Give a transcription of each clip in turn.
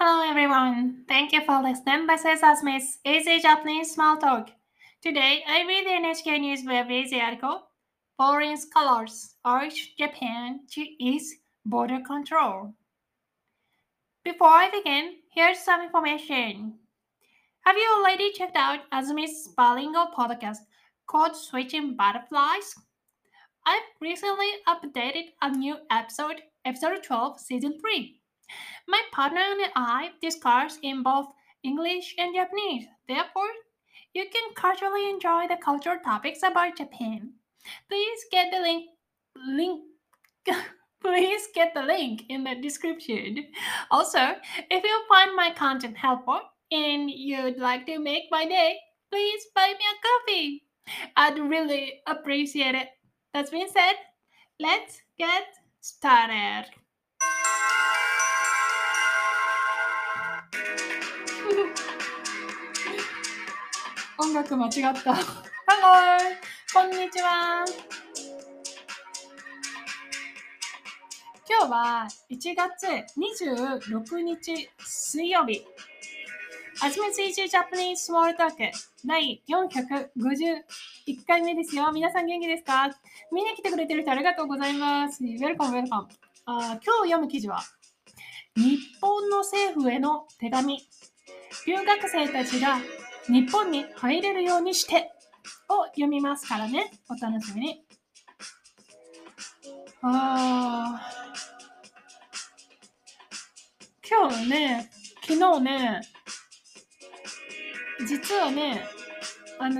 Hello everyone, thank you for listening. This is Azumi's Easy Japanese Small Talk. Today I read the NHK News Web Easy article, Foreign Scholars Urge Japan to Ease Border Control. Before I begin, here's some information. Have you already checked out Azumi's bilingual podcast called Switching Butterflies? I've recently updated a new episode, Episode 12, Season 3.My partner and I discuss in both English and Japanese. Therefore, you can casually enjoy the cultural topics about Japan. Please get the link in the description. Also, if you find my content helpful and you'd like to make my day, please buy me a coffee. I'd really appreciate it. That being said, let's get started.音楽間違った。ハロー、こんにちは。今日は1月26日水曜日。Azumi's Easy Japanese Small Talk 第451回目ですよ。皆さん元気ですか？みんな来てくれてる人ありがとうございます。Welcome。今日読む記事は日本の政府への手紙。留学生たちが日本に入れるようにしてを読みますからね。お楽しみに。今日ね、昨日ね、実はね、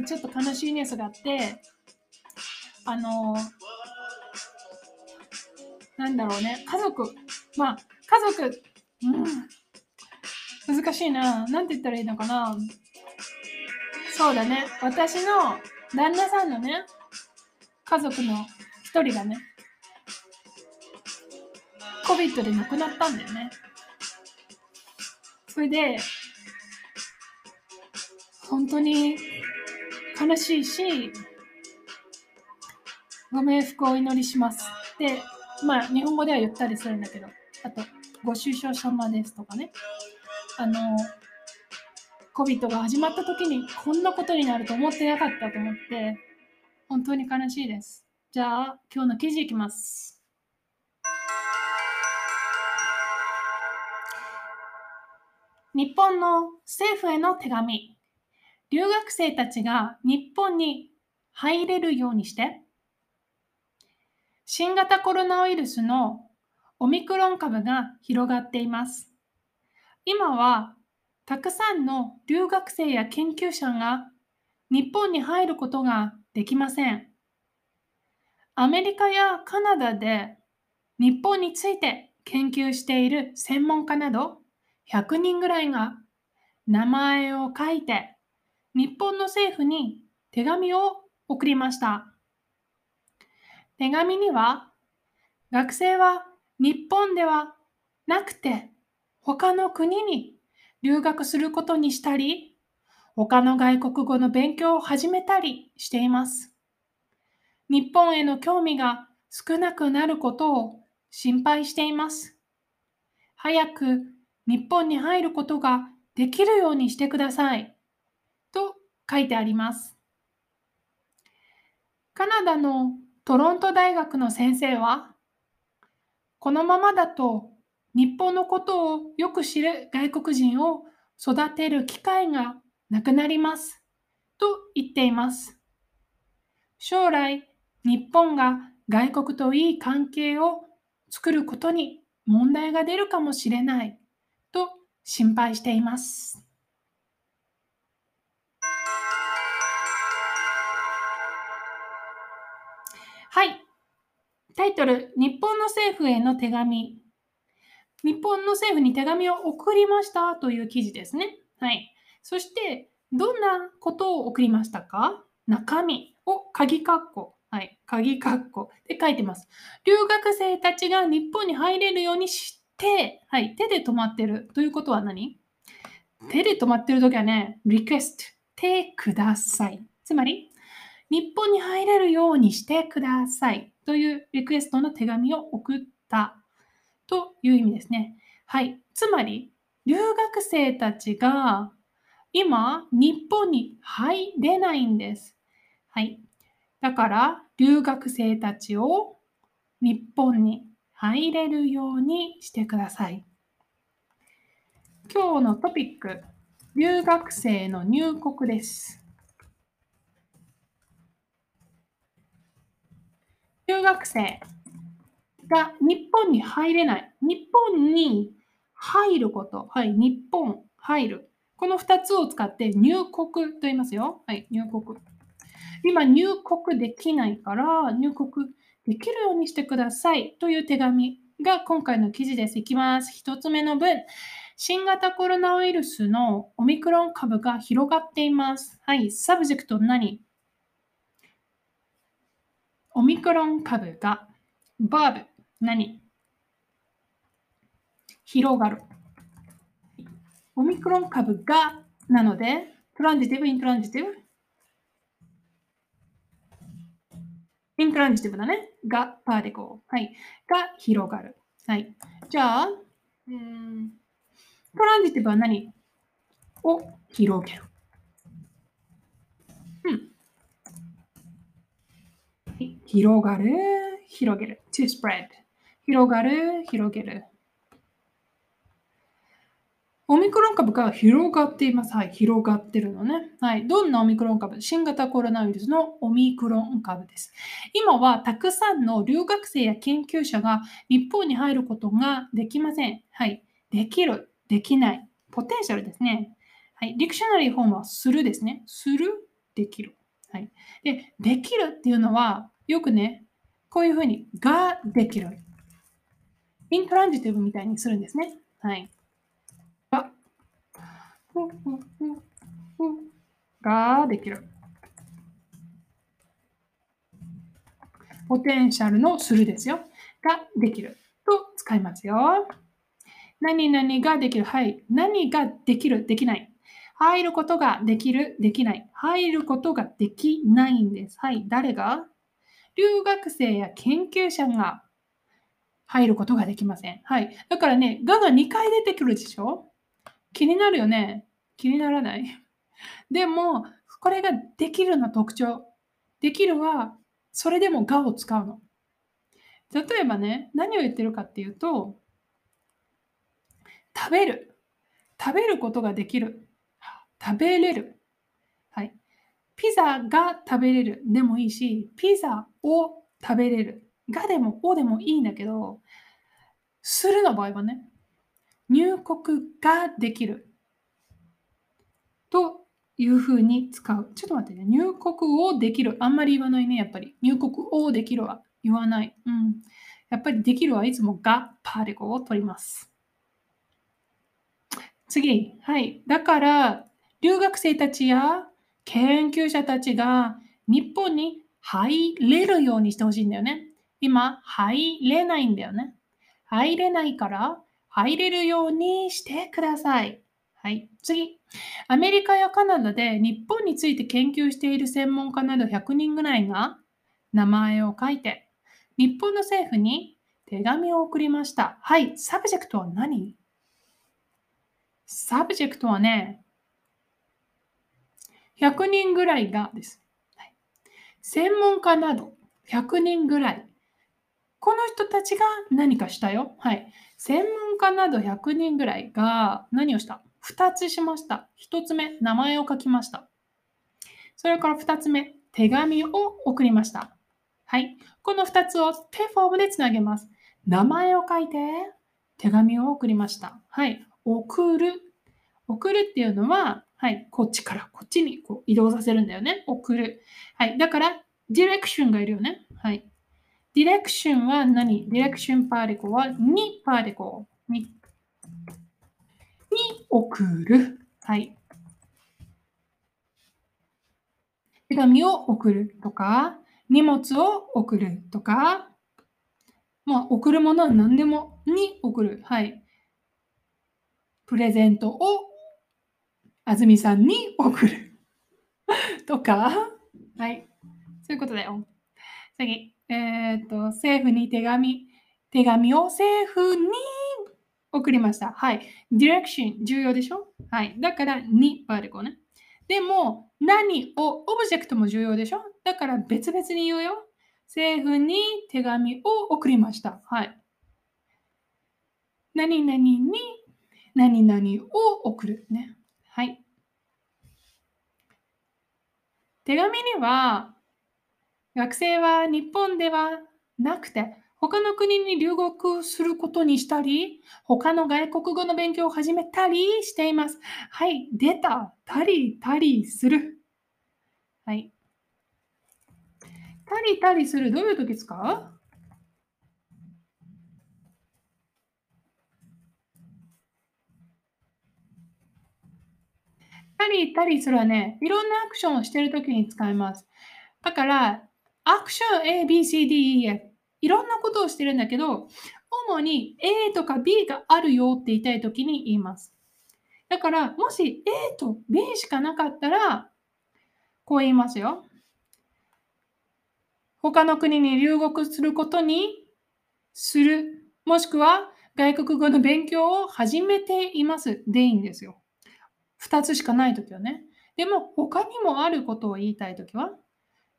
ちょっと悲しいニュースがあって、なんだろうね、家族、家族、難しいな。なんて言ったらいいのかな。そうだね。私の旦那さんのね、家族の一人がね、COVID で亡くなったんだよね。それで、本当に悲しいし、ご冥福をお祈りしますって、日本語では言ったりするんだけど、あと、ご愁傷様ですとかね。COVID が始まった時にこんなことになると思ってなかったと思って本当に悲しいです。じゃあ今日の記事いきます。日本の政府への手紙。留学生たちが日本に入れるようにして。新型コロナウイルスのオミクロン株が広がっています。今はたくさんの留学生や研究者が日本に入ることができません。アメリカやカナダで日本について研究している専門家など100人ぐらいが名前を書いて日本の政府に手紙を送りました。手紙には学生は日本ではなくて他の国に留学することにしたり、他の外国語の勉強を始めたりしています。日本への興味が少なくなることを心配しています。早く日本に入ることができるようにしてください。と書いてあります。カナダのトロント大学の先生は、このままだと、日本のことをよく知る外国人を育てる機会がなくなりますと言っています。将来、日本が外国といい関係を作ることに問題が出るかもしれないと心配しています。はい、タイトル、日本の政府への手紙。日本の政府に手紙を送りましたという記事ですね。はい。そして、どんなことを送りましたか？中身を鍵括弧。はい。鍵括弧で書いてます。留学生たちが日本に入れるようにして、はい。手で止まってる。ということは何？手で止まってるときはね、リクエスト。手ください。つまり、日本に入れるようにしてください。というリクエストの手紙を送った。という意味ですね。はい。つまり、留学生たちが今日本に入れないんです。はい。だから留学生たちを日本に入れるようにしてください。今日のトピック、留学生の入国です。留学生が日本に入れない。日本に入ること。はい、日本、入る。この2つを使って入国と言いますよ。はい、入国。今、入国できないから、入国できるようにしてくださいという手紙が今回の記事です。いきます。1つ目の文。新型コロナウイルスのオミクロン株が広がっています。はい、サブジェクト何？オミクロン株が、バーブ、何？広がる。オミクロン株がなので、トランジティブ、イントランジティブ。イントランジティブだね。が、パーでこう。はい。が広がる。はい。じゃあ、トランジティブは何？を広げる。広がる、広げる。to spread。広がる、広げる。オミクロン株が広がっています。はい、広がってるのね。はい、どんなオミクロン株？新型コロナウイルスのオミクロン株です。今はたくさんの留学生や研究者が日本に入ることができません。はい、できる、できない。ポテンシャルですね。はい、ディクショナリーフォームはするですね。する、できる。はい、で、できるっていうのは、よくね、こういうふうに、ができる。イントランジティブみたいにするんですね。はい。ができる。ポテンシャルのするですよ。ができる。と使いますよ。何々ができる。はい。何ができる、できない。入ることができる、できない。入ることができないんです。はい。誰が？留学生や研究者が入ることができません。はい。だからね、が2回出てくるでしょ？気になるよね。気にならない。でも、これができるの特徴。できるは、それでもがを使うの。例えばね、何を言ってるかっていうと、食べる。食べることができる。食べれる。はい。ピザが食べれるでもいいし、ピザを食べれる。がでも、をでもいいんだけど、するの場合はね、入国ができる。というふうに使う。ちょっと待ってね。入国をできる。あんまり言わないね、やっぱり。入国をできるは言わない。うん。やっぱりできるはいつもが、パーティコを取ります。次。はい。だから、留学生たちや研究者たちが日本に入れるようにしてほしいんだよね。今、入れないんだよね。入れないから入れるようにしてください。はい、次。アメリカやカナダで日本について研究している専門家など100人ぐらいが名前を書いて日本の政府に手紙を送りました。はい、サブジェクトは何？サブジェクトはね、100人ぐらいがです。はい、専門家など100人ぐらい。この人たちが何かしたよ。はい。専門家など100人ぐらいが何をした？ 2 つしました。1つ目、名前を書きました。それから2つ目、手紙を送りました。はい。この2つを手フォームでつなげます。名前を書いて、手紙を送りました。はい。送る。送るっていうのは、はい、こっちからこっちにこう移動させるんだよね。送る。はい。だから、ディレクションがいるよね。はい。ディレクションは何？ディレクションパーティコはにパーティコ。に送る。はい。手紙を送るとか、荷物を送るとか、まあ、送るものは何でもに送る。はい。プレゼントをあずみさんに送るとか、はい、そういうことだよ。次、政府に手紙を政府に送りました。はい。ディレクション重要でしょ？はい。だからにパーティクルね。でも何を、オブジェクトも重要でしょ？だから別々に言うよ。政府に手紙を送りました。はい。何々に何々を送るね。はい。手紙には学生は日本ではなくて、他の国に留学することにしたり、他の外国語の勉強を始めたりしています。はい、出た、たりする。はい。たりする、どういう時ですか？たりするはね、いろんなアクションをしている時に使います。だから、アクション A、B、C、D、E、F。いろんなことをしてるんだけど、主に A とか B があるよって言いたいときに言います。だから、もし A と B しかなかったら、こう言いますよ。他の国に留学することにする。もしくは、外国語の勉強を始めています。でいいんですよ。2つしかないときはね。でも、他にもあることを言いたいときは、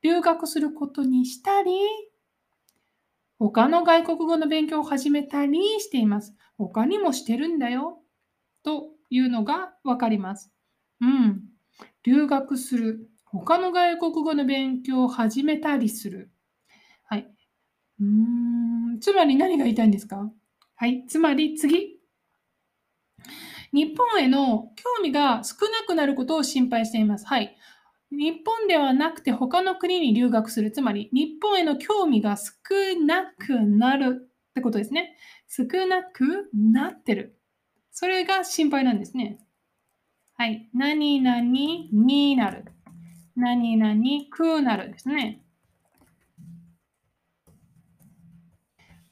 留学することにしたり、他の外国語の勉強を始めたりしています。他にもしてるんだよ。というのがわかります。うん。留学する。他の外国語の勉強を始めたりする。はい。つまり何が言いたいんですか？はい。つまり次。日本への興味が少なくなることを心配しています。はい。日本ではなくて他の国に留学する。つまり、日本への興味が少なくなるってことですね。少なくなってる。それが心配なんですね。はい。何々になる。何々くなるですね。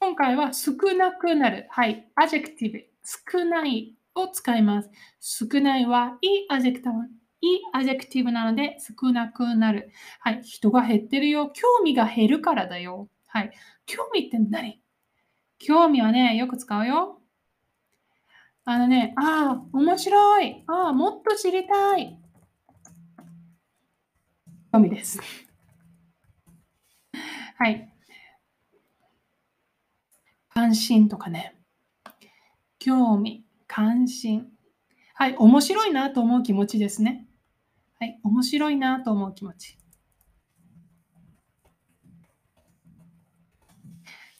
今回は少なくなる。はい。アジェクティブ。少ないを使います。少ないはいいアジェクタン。いいアジェクティブなので少なくなる。はい。人が減ってるよ。興味が減るからだよ。はい。興味って何？興味はね、よく使うよ。ああ、面白い。ああ、もっと知りたい。興味です。はい。関心とかね。興味、関心。はい。面白いなと思う気持ちですね。はい、面白いなと思う気持ち。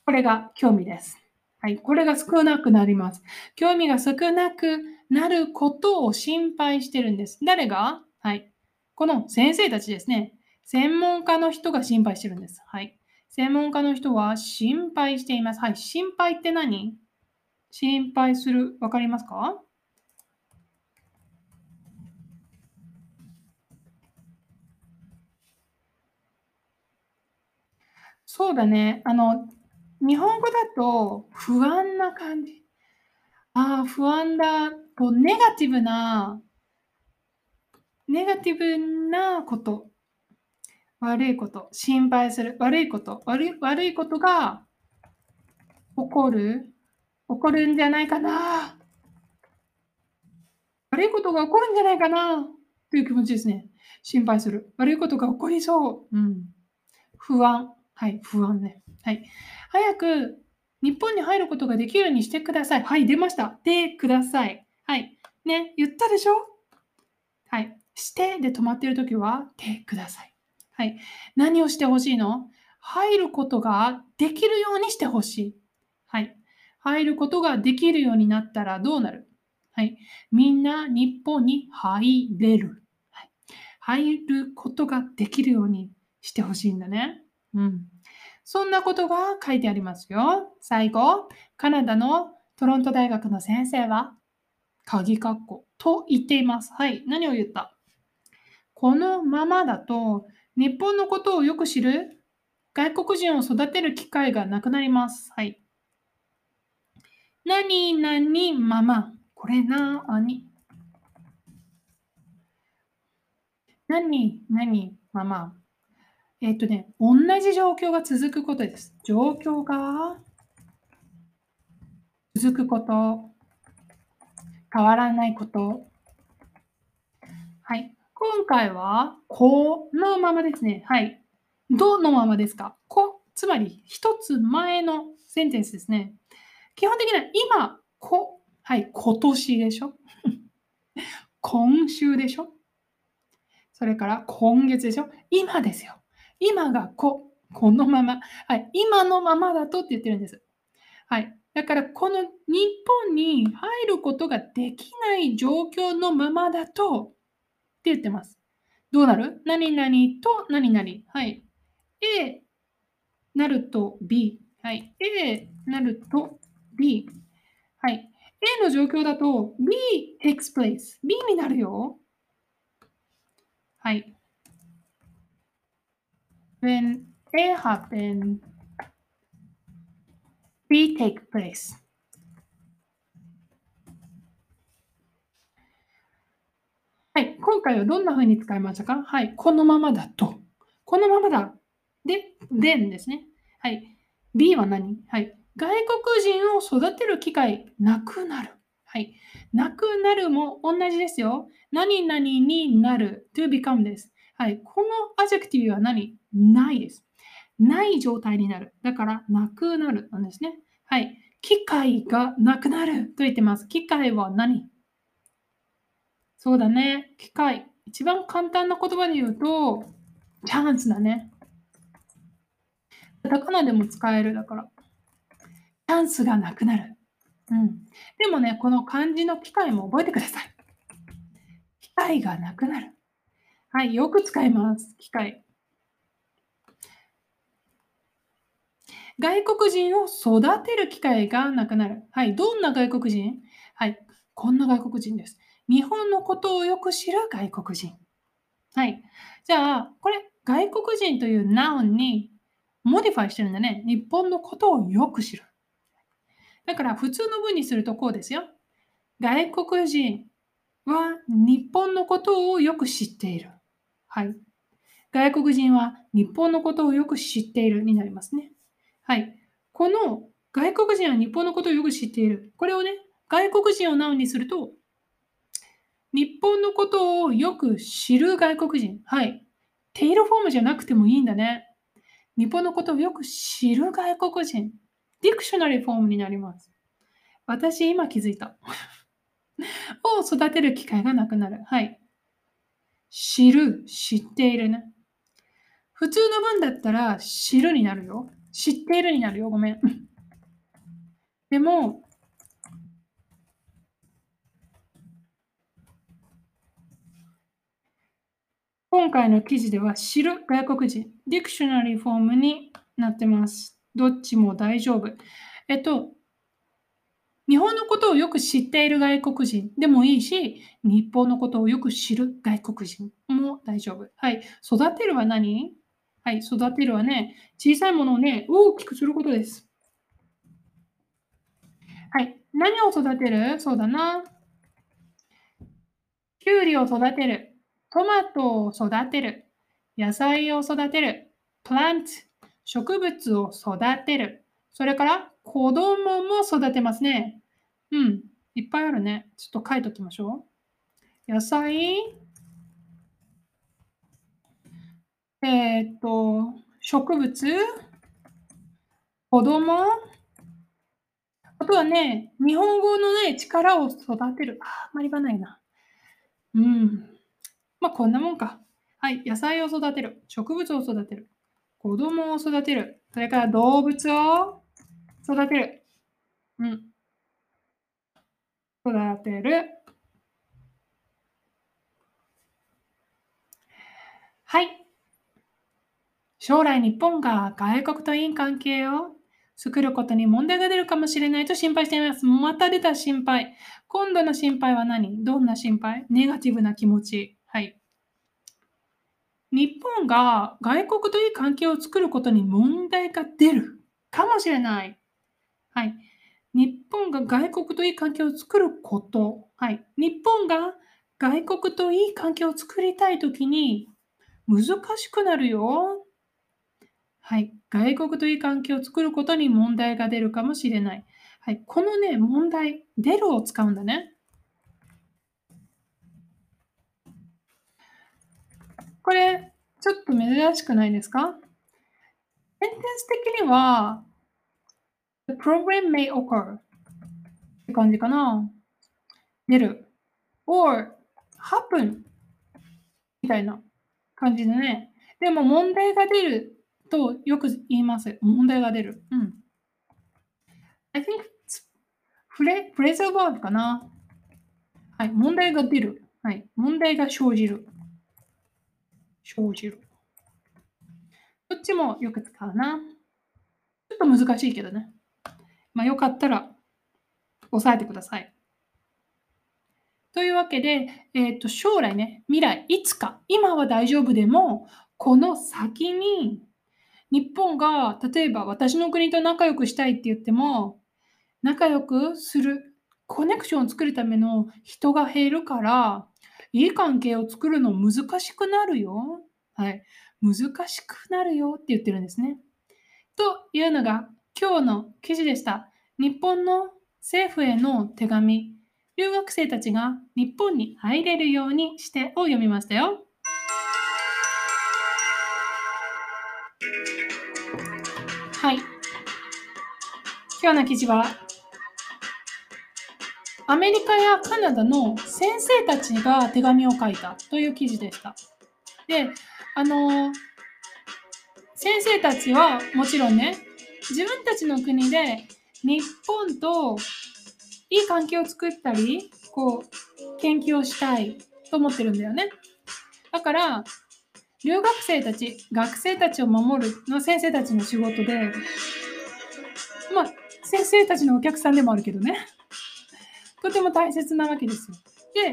これが興味です。はい、これが少なくなります。興味が少なくなることを心配してるんです。誰が？はい、この先生たちですね。専門家の人が心配してるんです。はい、専門家の人は心配しています。はい、心配って何？心配する、わかりますか？そうだね。日本語だと不安な感じ。ああ、不安だ。こう、ネガティブなこと。悪いこと。心配する。悪いこと。悪いことが起こるんじゃないかな。悪いことが起こるんじゃないかな。という気持ちですね。心配する。悪いことが起こりそう。うん。不安。はい、不安ね。はい。早く日本に入ることができるようにしてください。はい、出ました。でください。はい。ね、言ったでしょ？はい。してで止まっているときは、でください。はい。何をしてほしいの？入ることができるようにしてほしい。はい。入ることができるようになったらどうなる？はい。みんな日本に入れる。はい。入ることができるようにしてほしいんだね。うん、そんなことが書いてありますよ。最後、カナダのトロント大学の先生は、鍵括弧と言っています。はい、何を言った？このままだと、日本のことをよく知る外国人を育てる機会がなくなります。はい。何々まま、これなあに。何々まま。同じ状況が続くことです。状況が続くこと。変わらないこと。はい。今回は、このままですね。はい。どのままですか？こ、つまり一つ前のセンテンスですね。基本的には今、こ、はい、今年でしょ今週でしょそれから今月でしょ今ですよ。今がこ、このまま。はい、今のままだとって言ってるんです。はい。だからこの日本に入ることができない状況のままだとって言ってます。どうなる？何々と何々。はい。A なると B。はい。A なると B。はい。A の状況だと B takes place。B になるよ。はい。When A happens.B take place. はい、今回はどんな風に使いましたか？はい、このままだと。このままだ。で、then ですね。はい。B は何？はい。外国人を育てる機会なくなる。はい。なくなるも同じですよ。何々になる。to become です。はい。この adjective は何？ないです。ない状態になる。だから、なくなるなんですね。はい。機会がなくなると言ってます。機会は何？そうだね。機会。一番簡単な言葉で言うと、チャンスだね。カタカナでも使える。だから、チャンスがなくなる。うん。でもね、この漢字の機会も覚えてください。機会がなくなる。はい。よく使います。機会。外国人を育てる機会がなくなる。はい。どんな外国人？はい。こんな外国人です。日本のことをよく知る外国人。はい。じゃあ、これ、外国人というナウンにモディファイしてるんだね。日本のことをよく知る。だから、普通の文にするとこうですよ。外国人は日本のことをよく知っている。はい。外国人は日本のことをよく知っているになりますね。はい。この外国人は日本のことをよく知っている。これをね、外国人をナウンにすると、日本のことをよく知る外国人。はい。テイルフォームじゃなくてもいいんだね。日本のことをよく知る外国人。ディクショナリーフォームになります。私、今気づいた。を育てる機会がなくなる。はい。知る、知っているね。普通の文だったら、知るになるよ。知っているになるよ。ごめん。でも、今回の記事では知る外国人、ディクショナリーフォームになってます。どっちも大丈夫。日本のことをよく知っている外国人でもいいし、日本のことをよく知る外国人も大丈夫。はい。育てるは何？はい、育てるはね、小さいものをね、大きくすることです。はい、何を育てる？そうだな。きゅうりを育てる。トマトを育てる。野菜を育てる。プランツ、植物を育てる。それから、子供も育てますね。うん、いっぱいあるね。ちょっと書いておきましょう。野菜。植物、子供、あとはね、日本語のね、力を育てる。あんまりがないな。うん。まあ、こんなもんか。はい。野菜を育てる。植物を育てる。子供を育てる。それから動物を育てる。うん。育てる。はい。将来日本が外国といい関係を作ることに問題が出るかもしれないと心配しています。また出た心配。今度の心配は何？どんな心配？ネガティブな気持ち。はい。日本が外国といい関係を作ることに問題が出るかもしれない。はい。日本が外国といい関係を作ること。はい。日本が外国といい関係を作りたいときに難しくなるよ。はい、外国といい関係を作ることに問題が出るかもしれない。はい、このね、問題、出るを使うんだね。これちょっと珍しくないですか？センテンス的には The problem may occur って感じかな。出る or happen みたいな感じでね。でも問題が出るとよく言います。問題が出る。うん。I think it's phrasal verb かな。はい。問題が出る。はい。問題が生じる。生じる。どっちもよく使うな。ちょっと難しいけどね。まあよかったら押さえてください。というわけで、将来ね、未来、いつか、今は大丈夫でも、この先に、日本が、例えば私の国と仲良くしたいって言っても、仲良くする、コネクションを作るための人が減るから、いい関係を作るの難しくなるよ。はい。難しくなるよって言ってるんですね。というのが、今日の記事でした。日本の政府への手紙。留学生たちが日本に入れるようにしてを読みましたよ。はい。今日の記事はアメリカやカナダの先生たちが手紙を書いたという記事でした。で、先生たちはもちろんね、自分たちの国で日本といい関係を作ったり、こう、研究をしたいと思ってるんだよね。だから、留学生たち、学生たちを守るの先生たちの仕事で、まあ、先生たちのお客さんでもあるけどね。とても大切なわけですよ。で、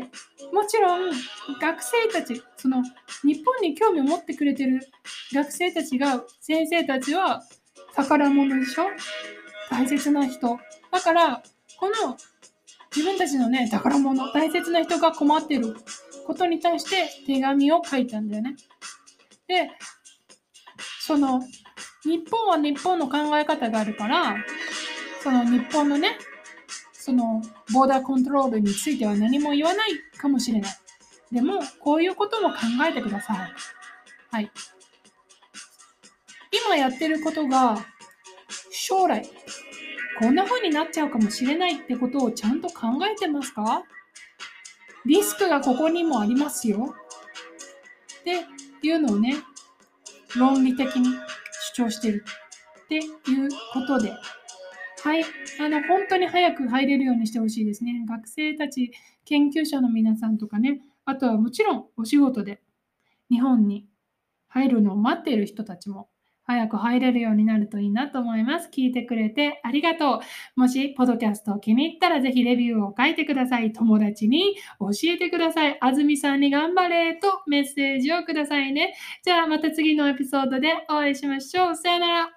もちろん、学生たち、日本に興味を持ってくれてる学生たちが、先生たちは宝物でしょ？大切な人。だから、この自分たちのね、宝物、大切な人が困っていることに対して手紙を書いたんだよね。で、日本は日本の考え方があるから、日本のね、ボーダーコントロールについては何も言わないかもしれない。でも、こういうことも考えてください。はい。今やってることが、将来、こんな風になっちゃうかもしれないってことをちゃんと考えてますか？リスクがここにもありますよ。っていうのをね、論理的に主張してるっていうことで、はい、本当に早く入れるようにしてほしいですね。学生たち、研究者の皆さんとかね、あとはもちろんお仕事で日本に入るのを待っている人たちも、早く入れるようになるといいなと思います。聞いてくれてありがとう。もし、ポッドキャストを気に入ったら、ぜひレビューを書いてください。友達に教えてください。あずみさんに頑張れとメッセージをくださいね。じゃあ、また次のエピソードでお会いしましょう。さよなら。